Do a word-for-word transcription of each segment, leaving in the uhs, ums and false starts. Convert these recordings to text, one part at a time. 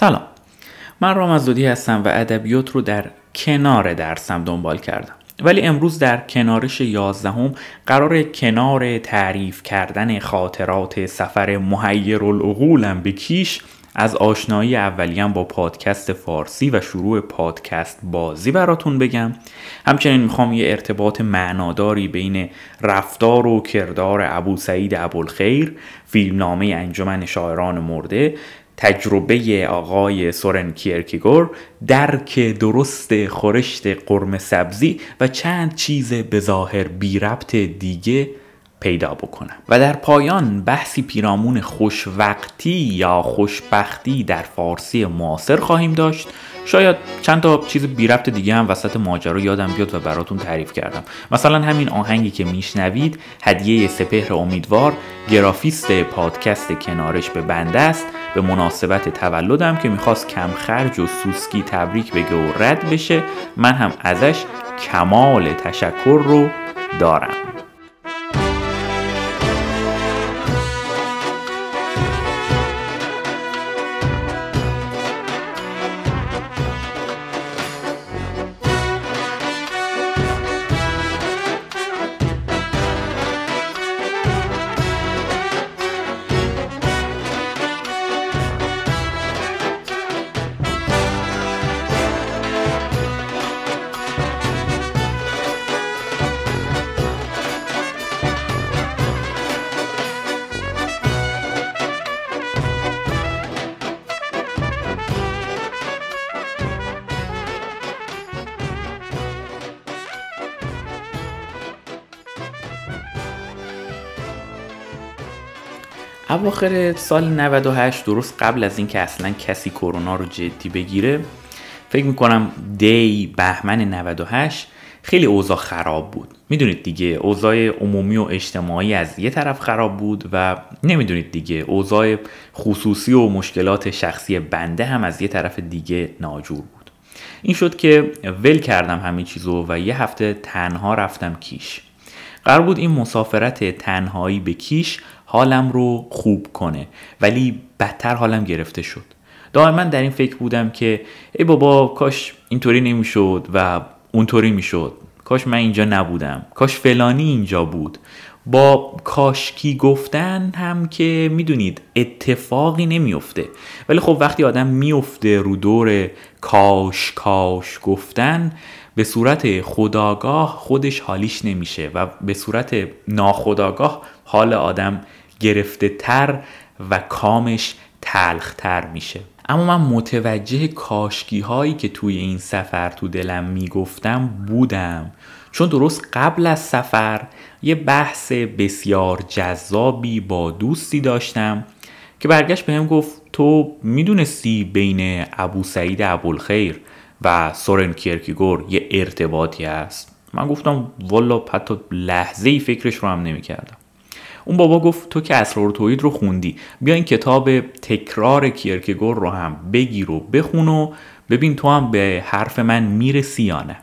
سلام، من رامز دودی هستم و ادبیات رو در کنار درسم دنبال کردم، ولی امروز در کنارش یازدهم قرار کنار تعریف کردن خاطرات سفر محیرالعقولم به کیش از آشنایی اولیم با پادکست فارسی و شروع پادکست بازی براتون بگم. همچنین میخوام یه ارتباط معناداری بین رفتار و کردار ابو سعید ابو الخیر، فیلمنامه انجمن شاعران مرده، تجربه آقای سورن کیرکگور، درک درست خورشت قرمه سبزی و چند چیز به ظاهر بی ربط دیگه پیدا بکنم و در پایان بحثی پیرامون خوشوقتی یا خوشبختی در فارسی معاصر خواهیم داشت. شاید چند تا چیز بی ربط دیگه هم وسط ماجرا یادم بیاد و براتون تعریف کردم، مثلا همین آهنگی که میشنوید هدیه سپهر امیدوار، گرافیست پادکست کنارش به بنده است، به مناسبت تولدم که میخواست کم خرج و سوسکی تبریک بگه و رد بشه. من هم ازش کمال تشکر رو دارم. اواخر سال نود و هشت، درست قبل از اینکه اصلا کسی کرونا رو جدی بگیره، فکر میکنم دی بهمن نود و هشت، خیلی اوضاع خراب بود. میدونید دیگه، اوضاع عمومی و اجتماعی از یه طرف خراب بود و نمیدونید دیگه، اوضاع خصوصی و مشکلات شخصی بنده هم از یه طرف دیگه ناجور بود. این شد که ول کردم همین چیزو و یه هفته تنها رفتم کیش. قرار بود این مسافرت تنهایی به کیش حالم رو خوب کنه، ولی بدتر حالم گرفته شد. دائما در این فکر بودم که ای بابا، کاش اینطوری نمیشد و اونطوری میشد، کاش من اینجا نبودم، کاش فلانی اینجا بود. با کاشکی گفتن هم که میدونید اتفاقی نمیفته، ولی خب وقتی آدم میفته رو دور کاش کاش گفتن، به صورت خودآگاه خودش حالیش نمیشه و به صورت ناخودآگاه حال آدم گرفته تر و کامش تلخ تر میشه. اما من متوجه کاشکی هایی که توی این سفر تو دلم میگفتم بودم، چون درست قبل از سفر یه بحث بسیار جذابی با دوستی داشتم که برگشت بهم گفت تو میدونستی بین ابو سعید ابوالخیر و سورن کیرکگور یه ارتباطی هست؟ من گفتم والا حتی لحظه‌ای فکرش رو هم نمی‌کردم. اون بابا گفت تو که اصر و توحید رو خوندی، بیا این کتاب تکرار کیرکگور رو هم بگیر و بخون و ببین تو هم به حرف من میرسی یا نه.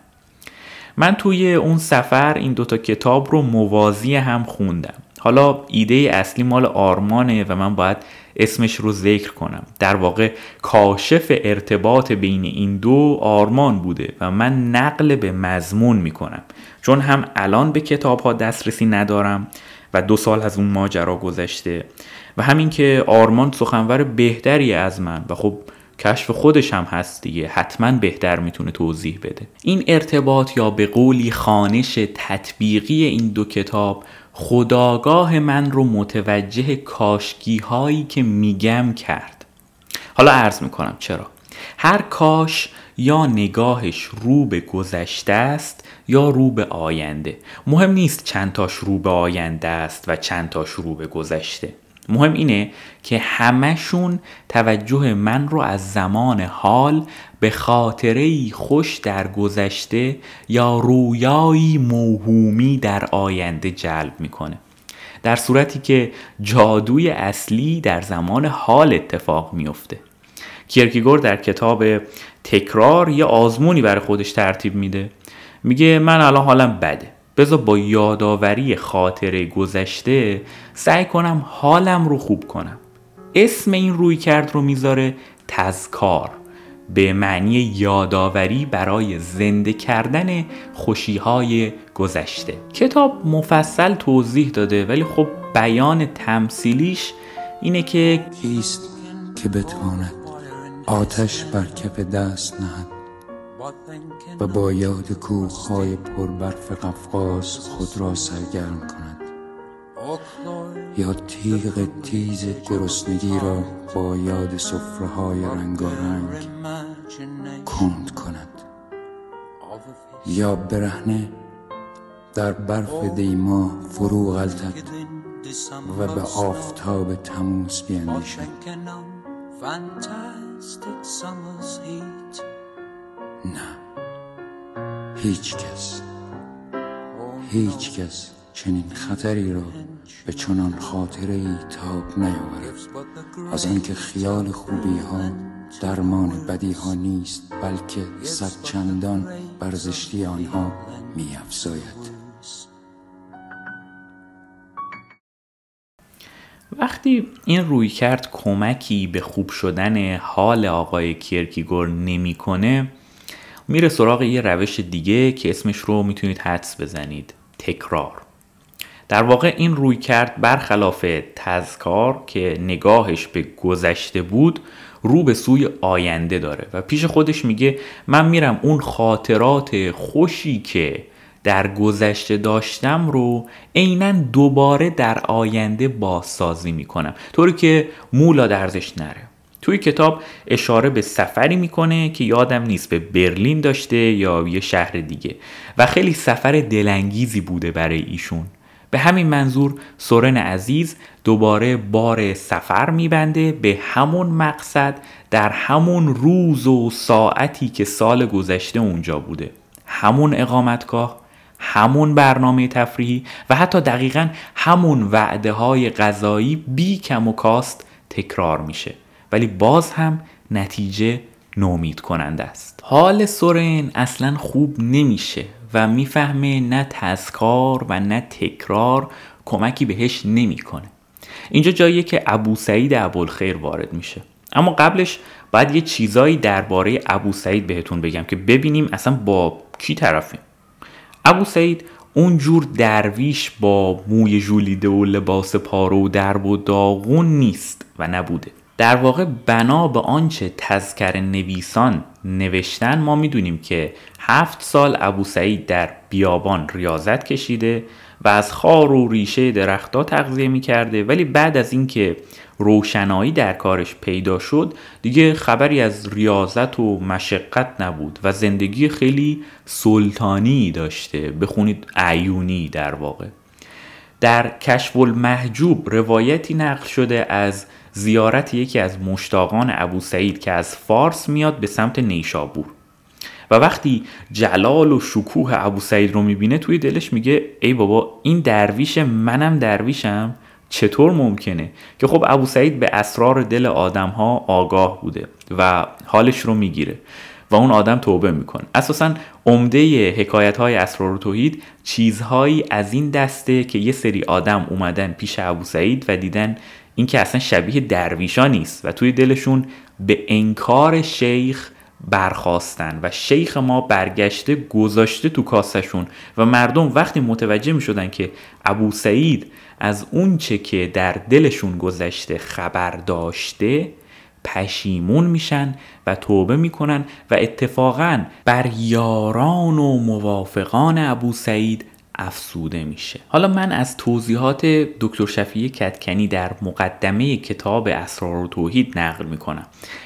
من توی اون سفر این دوتا کتاب رو موازی هم خوندم. حالا ایده اصلی مال آرمانه و من باید اسمش رو ذکر کنم. در واقع کاشف ارتباط بین این دو آرمان بوده و من نقل به مضمون میکنم، چون هم الان به کتاب ها دسترسی ندارم و دو سال از اون ماجرا گذشته و همین که آرمان سخنور بهتری از من و خب کشف خودش هم هست دیگه، حتما بهتر میتونه توضیح بده. این ارتباط یا به قولی خوانش تطبیقی این دو کتاب خودآگاه من رو متوجه کاشکی هایی که میگم کرد. حالا عرض میکنم چرا. هر کاش یا نگاهش رو به گذشته است یا رو به آینده. مهم نیست چند تاش رو به آینده است و چند تاش رو به گذشته. مهم اینه که همشون توجه من رو از زمان حال به خاطره‌ای خوش در گذشته یا رویایی موهومی در آینده جلب میکنه، در صورتی که جادوی اصلی در زمان حال اتفاق میفته. کیرکگور در کتاب تکرار یه آزمونی برای خودش ترتیب میده، میگه من الان حالم بده، بذار با یادآوری خاطره گذشته سعی کنم حالم رو خوب کنم. اسم این رویکرد رو میذاره تذکار به معنی یادآوری برای زنده کردن خوشی‌های گذشته. کتاب مفصل توضیح داده، ولی خب بیان تمثیلیش اینه که کیست که بتواند آتش بر کف دست نهد و با یاد کوه‌های پربرف قفقاز خود را سرگرم کند، یا تیغ تیز گرسنگی را با یاد سفره‌های رنگارنگ کند کند، یا برهنه در برف دیما فرو غلتد و به آفتاب تموز بیندیشد. نه، هیچ کس هیچ کس چنین خطری را به چنان خاطره‌ای تاب نیاورد، از اینکه خیال خوبی ها درمان بدی ها نیست، بلکه صد چندان بر زشتی آنها می افزاید. وقتی این رویکرد کمکی به خوب شدن حال آقای کیرکیگور نمی‌کنه، میره سراغ یه روش دیگه که اسمش رو میتونید حدس بزنید: تکرار. در واقع این رویکرد برخلاف تذکار که نگاهش به گذشته بود، رو به سوی آینده داره و پیش خودش میگه من میرم اون خاطرات خوشی که در گذشته داشتم رو عیناً دوباره در آینده بازسازی میکنم، طوری که مولا درزش نره. توی کتاب اشاره به سفری میکنه که یادم نیست به برلین داشته یا یه شهر دیگه و خیلی سفر دلانگیزی بوده برای ایشون. به همین منظور سورن عزیز دوباره بار سفر میبنده به همون مقصد در همون روز و ساعتی که سال گذشته اونجا بوده، همون اقامتگاه، همون برنامه تفریحی و حتی دقیقاً همون وعده های غذایی بی کم و کاست تکرار میشه، ولی باز هم نتیجه نومید کننده است. حال سورن اصلاً خوب نمیشه و میفهمه نه تذکار و نه تکرار کمکی بهش نمیکنه. اینجا جاییه که ابو سعید ابو الخیر وارد میشه. اما قبلش باید یه چیزایی درباره ابو سعید بهتون بگم که ببینیم اصلا با کی طرفیم. ابو سعید اون جور درویش با موی ژولیده و لباس پاره و درب و داغون نیست و نبوده. در واقع بنا به آنچه تذکر نویسان نوشتن، ما میدونیم که هفت سال ابو سعید در بیابان ریاضت کشیده و از خار و ریشه درخت‌ها تغذیه می‌کرده، ولی بعد از اینکه روشنایی در کارش پیدا شد دیگه خبری از ریاضت و مشقت نبود و زندگی خیلی سلطانی داشته، بخونید عیونی. در واقع در کشف المحجوب روایتی نقل شده از زیارت یکی از مشتاقان ابو سعید که از فارس میاد به سمت نیشابور و وقتی جلال و شکوه ابو سعید رو میبینه توی دلش میگه ای بابا این درویشه، منم درویشم، چطور ممکنه؟ که خب ابو سعید به اسرار دل آدم ها آگاه بوده و حالش رو میگیره و اون آدم توبه میکنه. اساساً عمده حکایت های اسرار و توحید چیزهایی از این دسته که یه سری آدم اومدن پیش ابو سعید و دیدن این که اصلا شبیه درویشا نیست و توی دلشون به انکار شیخ برخواستن و شیخ ما برگشته گذاشته تو کاسشون و مردم وقتی متوجه می شدن که ابو سعید از اون چه که در دلشون گذشته خبر داشته پشیمون میشن و توبه میکنن و اتفاقاً بر یاران و موافقان ابو سعید افسوده میشه. حالا من از توضیحات دکتر شفیعی کدکنی در مقدمه کتاب اسرار و توحید نقل میکنم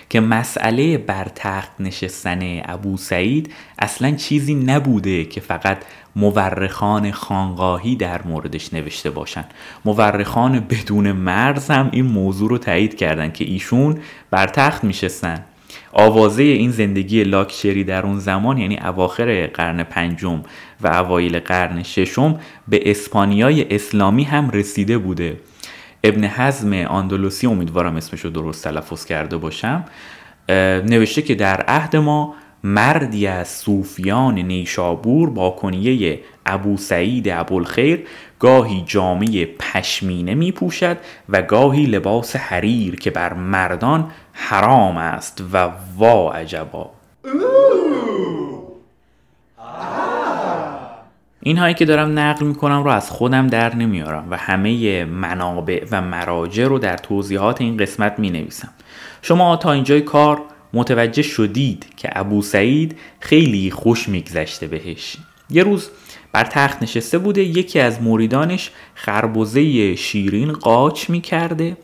که مسئله بر تخت نشستن ابو سعید اصلا چیزی نبوده که فقط مورخان خانقاهی در موردش نوشته باشن. مورخان بدون مرز هم این موضوع رو تایید کردن که ایشون بر تخت میشستن. آوازه این زندگی لاکچری در اون زمان، یعنی اواخر قرن پنجم و اوایل قرن ششم، به اسپانیای اسلامی هم رسیده بوده. ابن حزم اندلسی، امیدوارم اسمش رو درست تلفظ کرده باشم، نوشته که در عهد ما مردی از صوفیان نیشابور با کنیه ابو سعید ابو الخیر گاهی جامه پشمینه می پوشد و گاهی لباس حریر که بر مردان حرام است و وا عجبا. این هایی که دارم نقل میکنم رو از خودم در نمیارم و همه منابع و مراجع رو در توضیحات این قسمت مینویسم. شما تا اینجای کار متوجه شدید که ابو سعید خیلی خوش میگذشته بهش. یه روز بر تخت نشسته بوده، یکی از مریدانش خربوزه شیرین قاچ میکرده،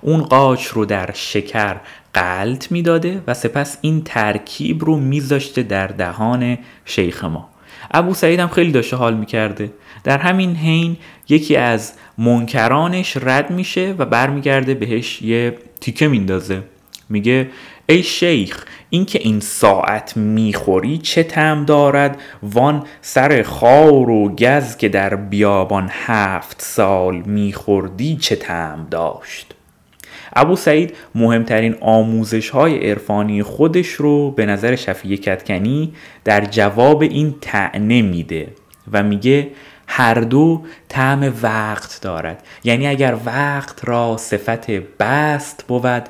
اون قاچ رو در شکر غلت میداده و سپس این ترکیب رو میذاشته در دهان شیخ ما. ابو سعید هم خیلی داشته حال میکرده. در همین حین یکی از منکرانش رد میشه و برمیگرده بهش یه تیکه میندازه، میگه ای شیخ، این که این ساعت میخوری چه طعم دارد، وان سر خار و گز که در بیابان هفت سال میخوردی چه طعم داشت. ابو سعید مهمترین آموزش های عرفانی خودش رو به نظر شفیع کدکنی در جواب این طعنه میده و میگه هر دو طعم وقت دارد، یعنی اگر وقت را صفت بست بود،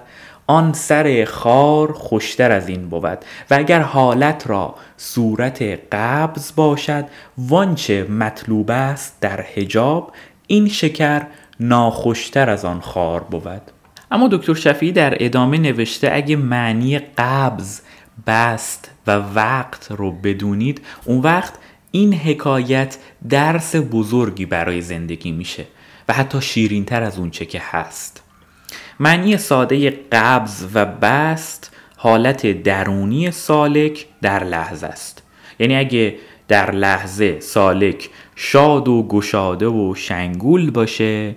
آن سر خار خوشتر از این بود، و اگر حالت را صورت قبض باشد، وانچه مطلوب است در حجاب، این شکر ناخوشتر از آن خار بود. اما دکتر شفیعی در ادامه نوشته اگه معنی قبض، بست و وقت رو بدونید، اون وقت این حکایت درس بزرگی برای زندگی میشه و حتی شیرین تر از اون چه که هست. معنی ساده قبض و بست حالت درونی سالک در لحظه است. یعنی اگه در لحظه سالک شاد و گشاده و شنگول باشه،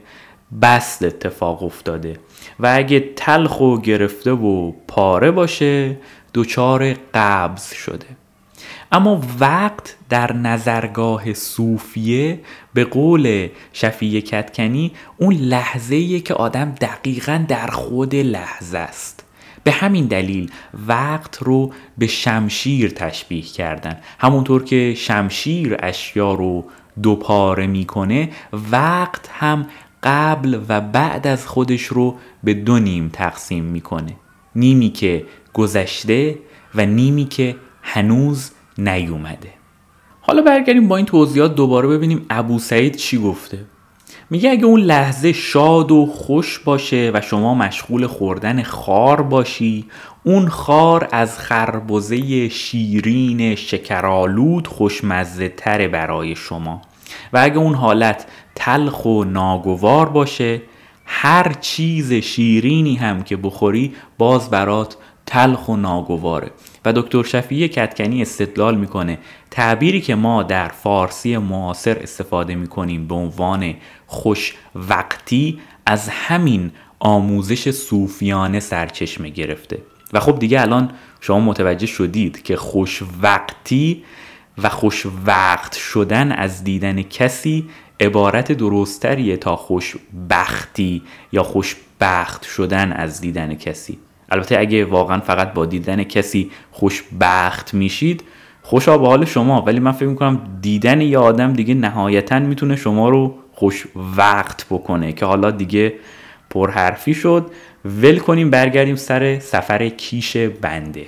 بست اتفاق افتاده، و اگه تلخ و گرفته و پاره باشه، دوچار قبض شده. اما وقت در نظرگاه صوفیه به قول شفیع کدکنی اون لحظه‌ایه که آدم دقیقاً در خود لحظه است. به همین دلیل وقت رو به شمشیر تشبیه کردن. همونطور که شمشیر اشیا رو دوپاره میکنه، وقت هم قبل و بعد از خودش رو به دو نیم تقسیم میکنه، نیمی که گذشته و نیمی که هنوز نیومده. حالا برگردیم با این توضیحات دوباره ببینیم ابو سعید چی گفته. میگه اگه اون لحظه شاد و خوش باشه و شما مشغول خوردن خار باشی، اون خار از خربوزه شیرین شکرآلود خوشمزه تره برای شما، و اگه اون حالت تلخ و ناگوار باشه، هر چیز شیرینی هم که بخوری باز برات تلخ و ناگواره. و دکتر شفیع کدکنی استدلال میکنه تعبیری که ما در فارسی معاصر استفاده میکنیم به عنوان خوش وقتی از همین آموزش صوفیانه سرچشمه گرفته. و خب دیگه الان شما متوجه شدید که خوش وقتی و خوش وقت شدن از دیدن کسی عبارت درستریه تا خوشبختی یا خوشبخت شدن از دیدن کسی. البته اگه واقعا فقط با دیدن کسی خوشبخت میشید، خوشا به حال شما، ولی من فکر میکنم دیدن یه آدم دیگه نهایتاً میتونه شما رو خوشوقت بکنه، که حالا دیگه پرحرفی شد، ول کنیم برگردیم سر سفر کیش بنده.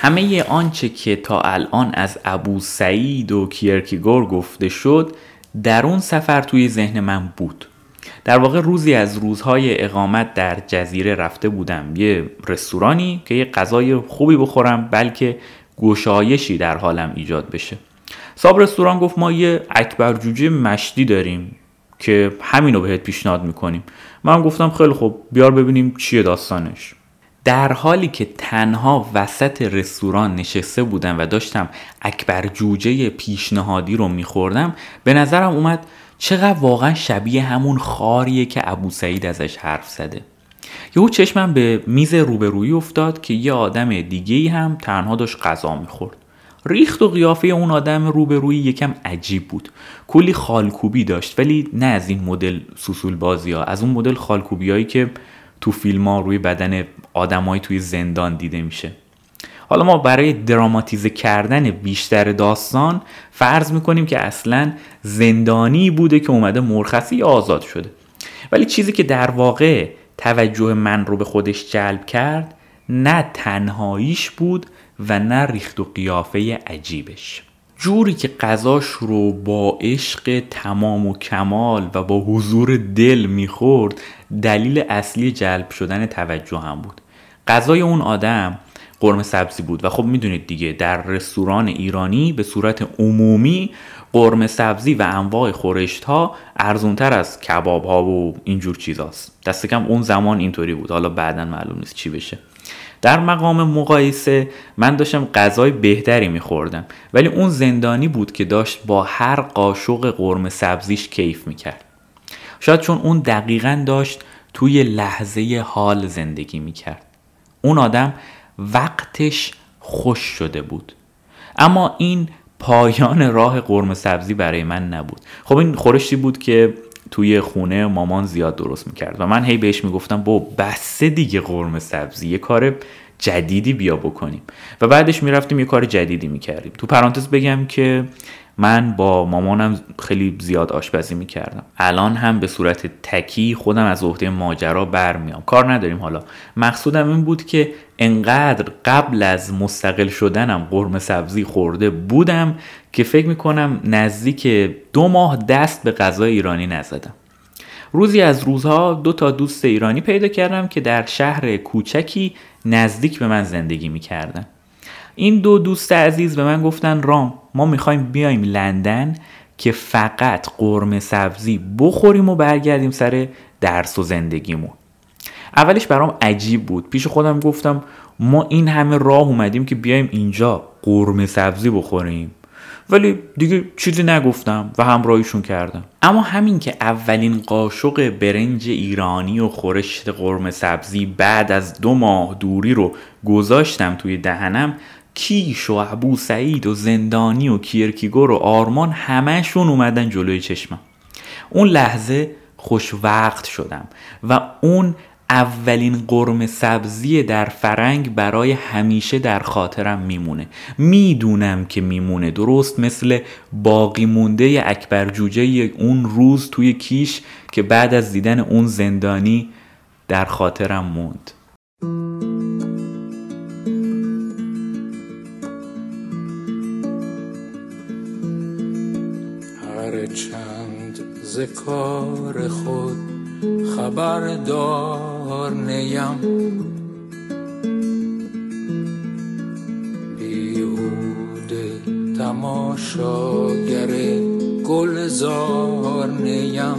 همه آنچه که تا الان از ابو سعید و کیرکگور گفته شد در اون سفر توی ذهن من بود. در واقع روزی از روزهای اقامت در جزیره رفته بودم یه رستورانی که یه غذای خوبی بخورم، بلکه گشایشی در حالم ایجاد بشه. صاحب رستوران گفت ما یه اکبر جوجه مشتی داریم که همینو بهت پیشنهاد میکنیم. من گفتم خیلی خوب، بیار ببینیم چیه داستانش. در حالی که تنها وسط رستوران نشسته بودم و داشتم اکبر جوجه پیشنهادی رو میخوردم، به نظرم اومد چقدر واقعا شبیه همون خاریه که ابو سعید ازش حرف زده. یهو چشمم به میز روبرویی افتاد که یه آدم دیگه‌ای هم تنها داشت غذا میخورد. ریخت و قیافه اون آدم روبرویی یکم عجیب بود. کلی خالکوبی داشت، ولی نه از این مدل سوسول بازی‌ها، از اون مدل خالکوبیایی که تو فیلم ها روی بدن آدمای توی زندان دیده میشه. حالا ما برای دراماتیزه کردن بیشتر داستان فرض میکنیم که اصلا زندانی بوده که اومده مرخصی یا آزاد شده. ولی چیزی که در واقع توجه من رو به خودش جلب کرد نه تنهاییش بود و نه ریخت و قیافه عجیبش. جوری که غذاش رو با عشق تمام و کمال و با حضور دل میخورد دلیل اصلی جلب شدن توجه هم بود. غذای اون آدم قرمه سبزی بود و خب میدونید دیگه در رستوران ایرانی به صورت عمومی قرمه سبزی و انواع خورشت ها ارزونتر از کباب ها و اینجور چیز هاست. دست کم اون زمان اینطوری بود، حالا بعداً معلوم نیست چی بشه. در مقام مقایسه من داشتم غذای بهتری میخوردم، ولی اون زندانی بود که داشت با هر قاشق قرمه سبزیش کیف میکرد. شاید چون اون دقیقاً داشت توی لحظه حال زندگی میکرد. اون آدم وقتش خوش شده بود. اما این پایان راه قرمه سبزی برای من نبود. خب این خورشتی بود که توی خونه مامان زیاد درست میکرد و من هی بهش میگفتم با بسه دیگه قرمه سبزی، یه کار جدیدی بیا بکنیم. و بعدش میرفتیم یه کار جدیدی میکردیم. تو پرانتز بگم که من با مامانم خیلی زیاد آشپزی میکردم. الان هم به صورت تکی خودم از عهده ماجرا برمیام، کار نداریم. حالا مقصودم این بود که انقدر قبل از مستقل شدنم قرمه سبزی خورده بودم که فکر میکنم نزدیک دو ماه دست به غذای ایرانی نزدم. روزی از روزها دو تا دوست ایرانی پیدا کردم که در شهر کوچکی نزدیک به من زندگی میکردن. این دو دوست عزیز به من گفتن رام، ما میخوایم بیایم لندن که فقط قرمه سبزی بخوریم و برگردیم سر درس و زندگیمون. اولش برام عجیب بود. پیش خودم گفتم ما این همه راه اومدیم که بیایم اینجا قرمه سبزی بخوریم، ولی دیگه چیزی نگفتم و همراهیشون کردم. اما همین که اولین قاشق برنج ایرانی و خورشت قرمه سبزی بعد از دو ماه دوری رو گذاشتم توی دهنم، کیش و ابو سعید و زندانی و کیرکیگور و آرمان همه‌شون اومدن جلوی چشمم. اون لحظه خوشوقت شدم و اون اولین قرمه سبزی در فرنگ برای همیشه در خاطرم میمونه. میدونم که میمونه، درست مثل باقی مونده اکبر جوجه اون روز توی کیش که بعد از دیدن اون زندانی در خاطرم موند. هر چند ز کار خود خبردار نیم، بیهوده تماشاگر گلزار نیم،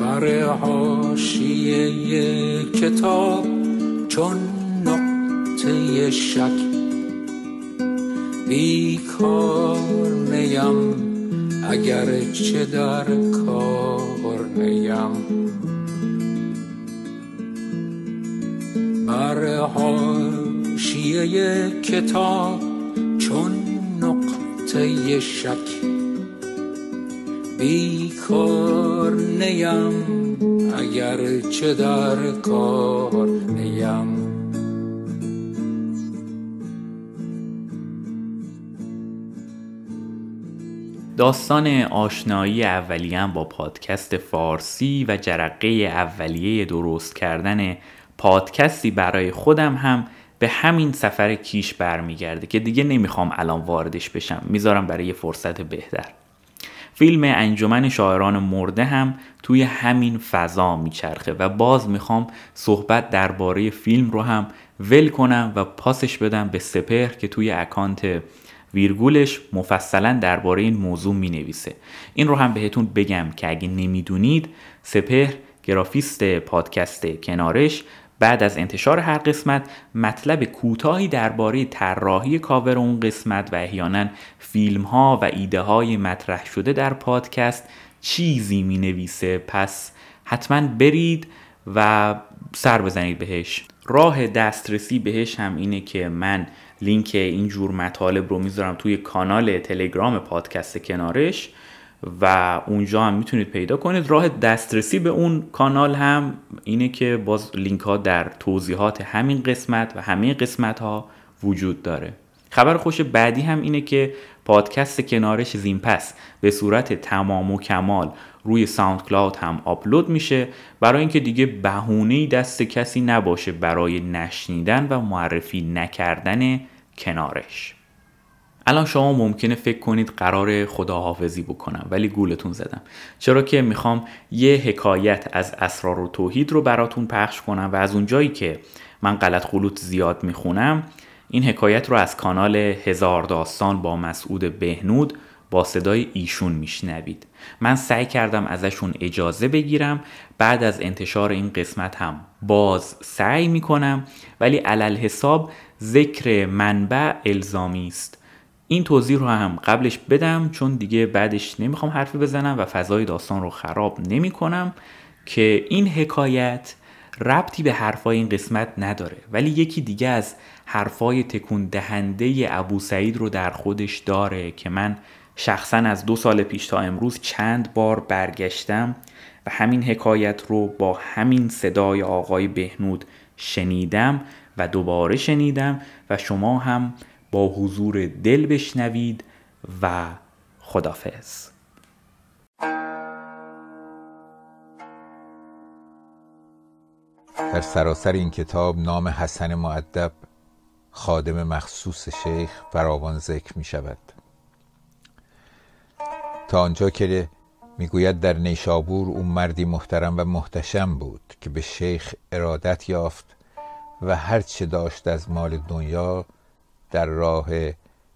بر حاشیه کتاب چون نقطه شک بیکار نیم، اگر چه در کار نیم، بر حاشیه کتاب چون نقطه شک بیکار نیم، اگر چه در کار نیم. داستان آشنایی اولیه‌ام با پادکست فارسی و جرقه اولیه درست کردن پادکستی برای خودم هم به همین سفر کیش برمیگرده که دیگه نمیخوام الان واردش بشم، میذارم برای یه فرصت بهتر. فیلم انجمن شاعران مرده هم توی همین فضا میچرخه و باز میخوام صحبت درباره فیلم رو هم ول کنم و پاسش بدم به سپهر که توی اکانت ویرگولش مفصلا درباره این موضوع می نویسه. این رو هم بهتون بگم که اگه نمیدونید، سپهر گرافیست پادکست کنارش بعد از انتشار هر قسمت مطلب کوتاهی درباره طراحی کاور اون قسمت و احیانا فیلم ها و ایده های مطرح شده در پادکست چیزی می نویسه. پس حتما برید و سر بزنید بهش. راه دسترسی بهش هم اینه که من لینک اینجور مطالب رو میذارم توی کانال تلگرام پادکست کنارش و اونجا هم میتونید پیدا کنید. راه دسترسی به اون کانال هم اینه که باز لینک ها در توضیحات همین قسمت و همه قسمت ها وجود داره. خبر خوش بعدی هم اینه که پادکست کنارش زینپس به صورت تمام و کمال روی ساوند کلاود هم آپلود میشه، برای اینکه دیگه بهونه‌ای دست کسی نباشه برای نشنیدن و معرفی نکردن کنارش. الان شما ممکنه فکر کنید قرار خداحافظی بکنم، ولی گولتون زدم، چرا که میخوام یه حکایت از اسرار و توحید رو براتون پخش کنم و از اونجایی که من غلط غلوط زیاد میخونم، این حکایت رو از کانال هزار داستان با مسعود بهنود با صدای ایشون میشنوید. من سعی کردم ازشون اجازه بگیرم، بعد از انتشار این قسمت هم باز سعی میکنم، ولی علل حساب ذکر منبع الزامی است. این توضیح رو هم قبلش بدم چون دیگه بعدش نمیخوام حرفی بزنم و فضای داستان رو خراب نمی کنم، که این حکایت ربطی به حرفای این قسمت نداره، ولی یکی دیگه از حرفای تکون دهنده ابو سعید رو در خودش داره که من شخصا از دو سال پیش تا امروز چند بار برگشتم و همین حکایت رو با همین صدای آقای بهنود شنیدم و دوباره شنیدم و شما هم با حضور دل بشنوید و خدافظ. در سراسر این کتاب نام حسن مؤدب، خادم مخصوص شیخ، فراوان ذکر می شود. تا آنجا که می گوید در نیشابور او مردی محترم و محتشم بود که به شیخ ارادت یافت و هر چه داشت از مال دنیا در راه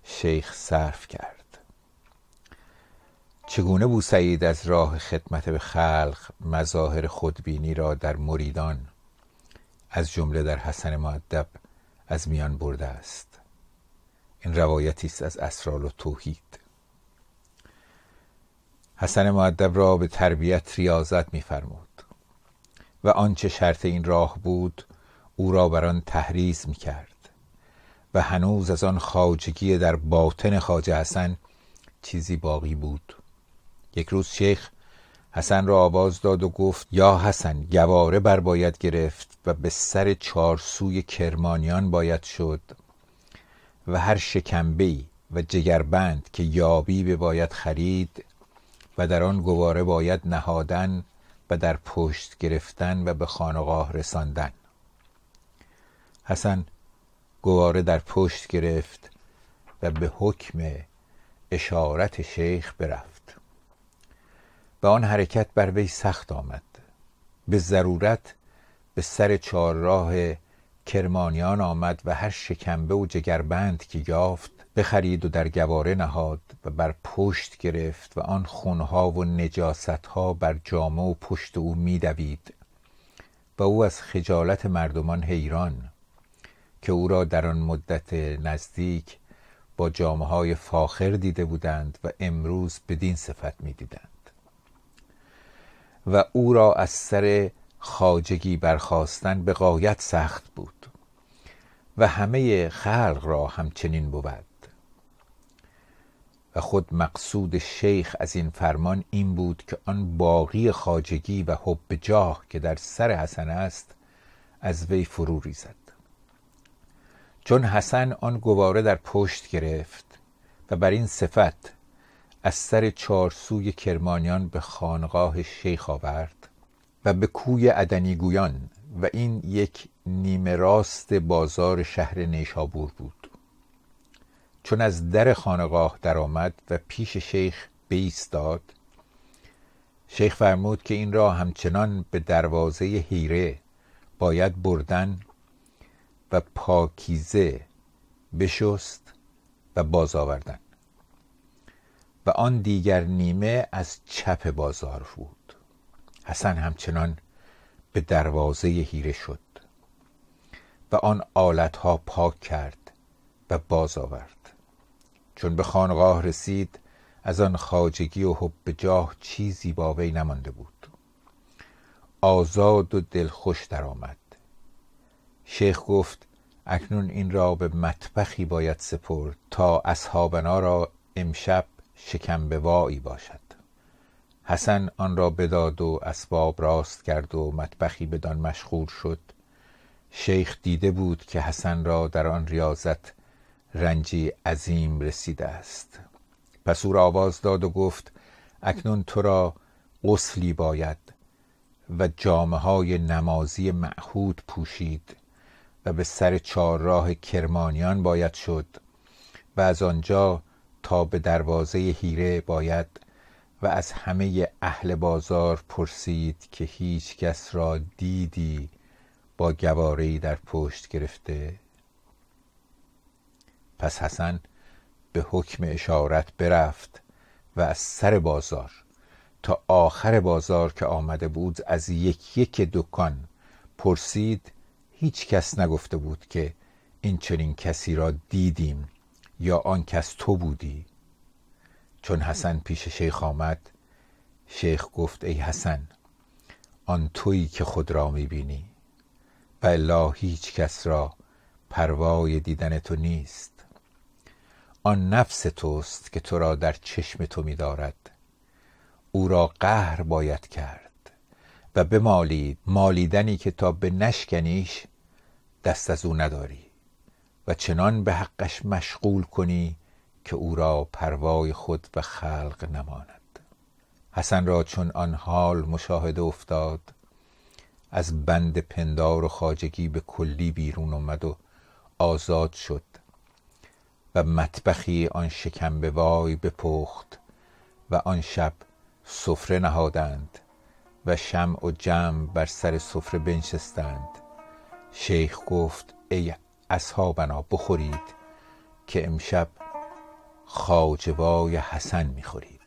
شیخ صرف کرد. چگونه بو سعید از راه خدمت به خلق مظاهر خودبینی را در مریدان از جمله در حسن مؤدب از میان برده است. این روایتی است از اسرار و توحید. حسن مؤدب را به تربیت ریاضت می‌فرمود و آنچه شرط این راه بود او را بر آن تحریض می‌کرد و هنوز از آن خواجگی در باطن خواجه حسن چیزی باقی بود. یک روز شیخ حسن را آواز داد و گفت: یا حسن، گواره بر باید گرفت و به سر چارسوی کرمانیان باید شد و هر شکمبه‌ای و جگربند که یابی به باید خرید و در آن گواره باید نهادن و در پشت گرفتن و به خانقاه رساندن. حسن گواره در پشت گرفت و به حکم اشارت شیخ برفت. به آن حرکت بر وی سخت آمد. به ضرورت به سر چهارراه کرمانیان آمد و هر شکمبه و جگربند که یافت بخرید و در گواره نهاد و بر پشت گرفت و آن خونها و نجاستها بر جامه و پشت او میدوید و او از خجالت مردمان حیران که او را در آن مدت نزدیک با جامه‌های فاخر دیده بودند و امروز بدین صفت می‌دیدند و او را از سر خواجگی برخاستن به غایت سخت بود و همه خلق را همچنین بود. و خود مقصود شیخ از این فرمان این بود که آن باقی خواجگی و حب جاه که در سر حسن است از وی فرو ریزد. چون حسن آن گواره در پشت گرفت و بر این صفت از سر چارسوی کرمانیان به خانقاه شیخ آورد و به کوی عدنیگویان و این یک نیمه راست بازار شهر نیشابور بود. چون از در خانقاه در آمد و پیش شیخ بایستاد، شیخ فرمود که این را همچنان به دروازه هیره باید بردن و پاکیزه بشست و باز آوردن و آن دیگر نیمه از چپ بازار بود. حسن همچنان به دروازه هیره شد و آن آلتها پاک کرد و باز آورد. چون به خانقاه رسید از آن خواجگی و حب جاه چیزی با وی نمانده بود. آزاد و دلخوش در آمد. شیخ گفت: اکنون این را به مطبخی باید سپرد تا اصحابنا را امشب شکمبه‌وایی باشد. حسن آن را بداد و اسباب راست کرد و مطبخی بدان مشغول شد. شیخ دیده بود که حسن را در آن ریاضت رنجی عظیم رسیده است. پس او را آواز داد و گفت: اکنون تو را غسلی باید و جامه های نمازی معهود پوشید و به سر چهارراه کرمانیان باید شد و از آنجا تا به دروازه هیره باید و از همه اهل بازار پرسید که هیچ کس را دیدی با گواره‌ای در پشت گرفته؟ پس حسن به حکم اشارت برفت و از سر بازار تا آخر بازار که آمده بود از یک یک دکان پرسید. هیچ کس نگفته بود که این چنین کسی را دیدیم یا آن کس تو بودی. چون حسن پیش شیخ آمد، شیخ گفت: ای حسن، آن تویی که خود را میبینی، بالله هیچ کس را پروای دیدن تو نیست. آن نفس توست که تو را در چشم تو می‌دارد. او را قهر باید کرد و بمالید، مالیدنی که تا به نشکنیش دست از او نداری و چنان به حقش مشغول کنی که او را پروای خود و خلق نماند. حسن را چون آن حال مشاهده افتاد، از بند پندار و خواجگی به کلی بیرون آمد و آزاد شد و مطبخی آن شکمبه وای بپخت و آن شب سفره نهادند و شمع و جمع بر سر سفره بنشستند. شیخ گفت: ای اصحابنا، بخورید که امشب خواجه‌وای حسن میخورید.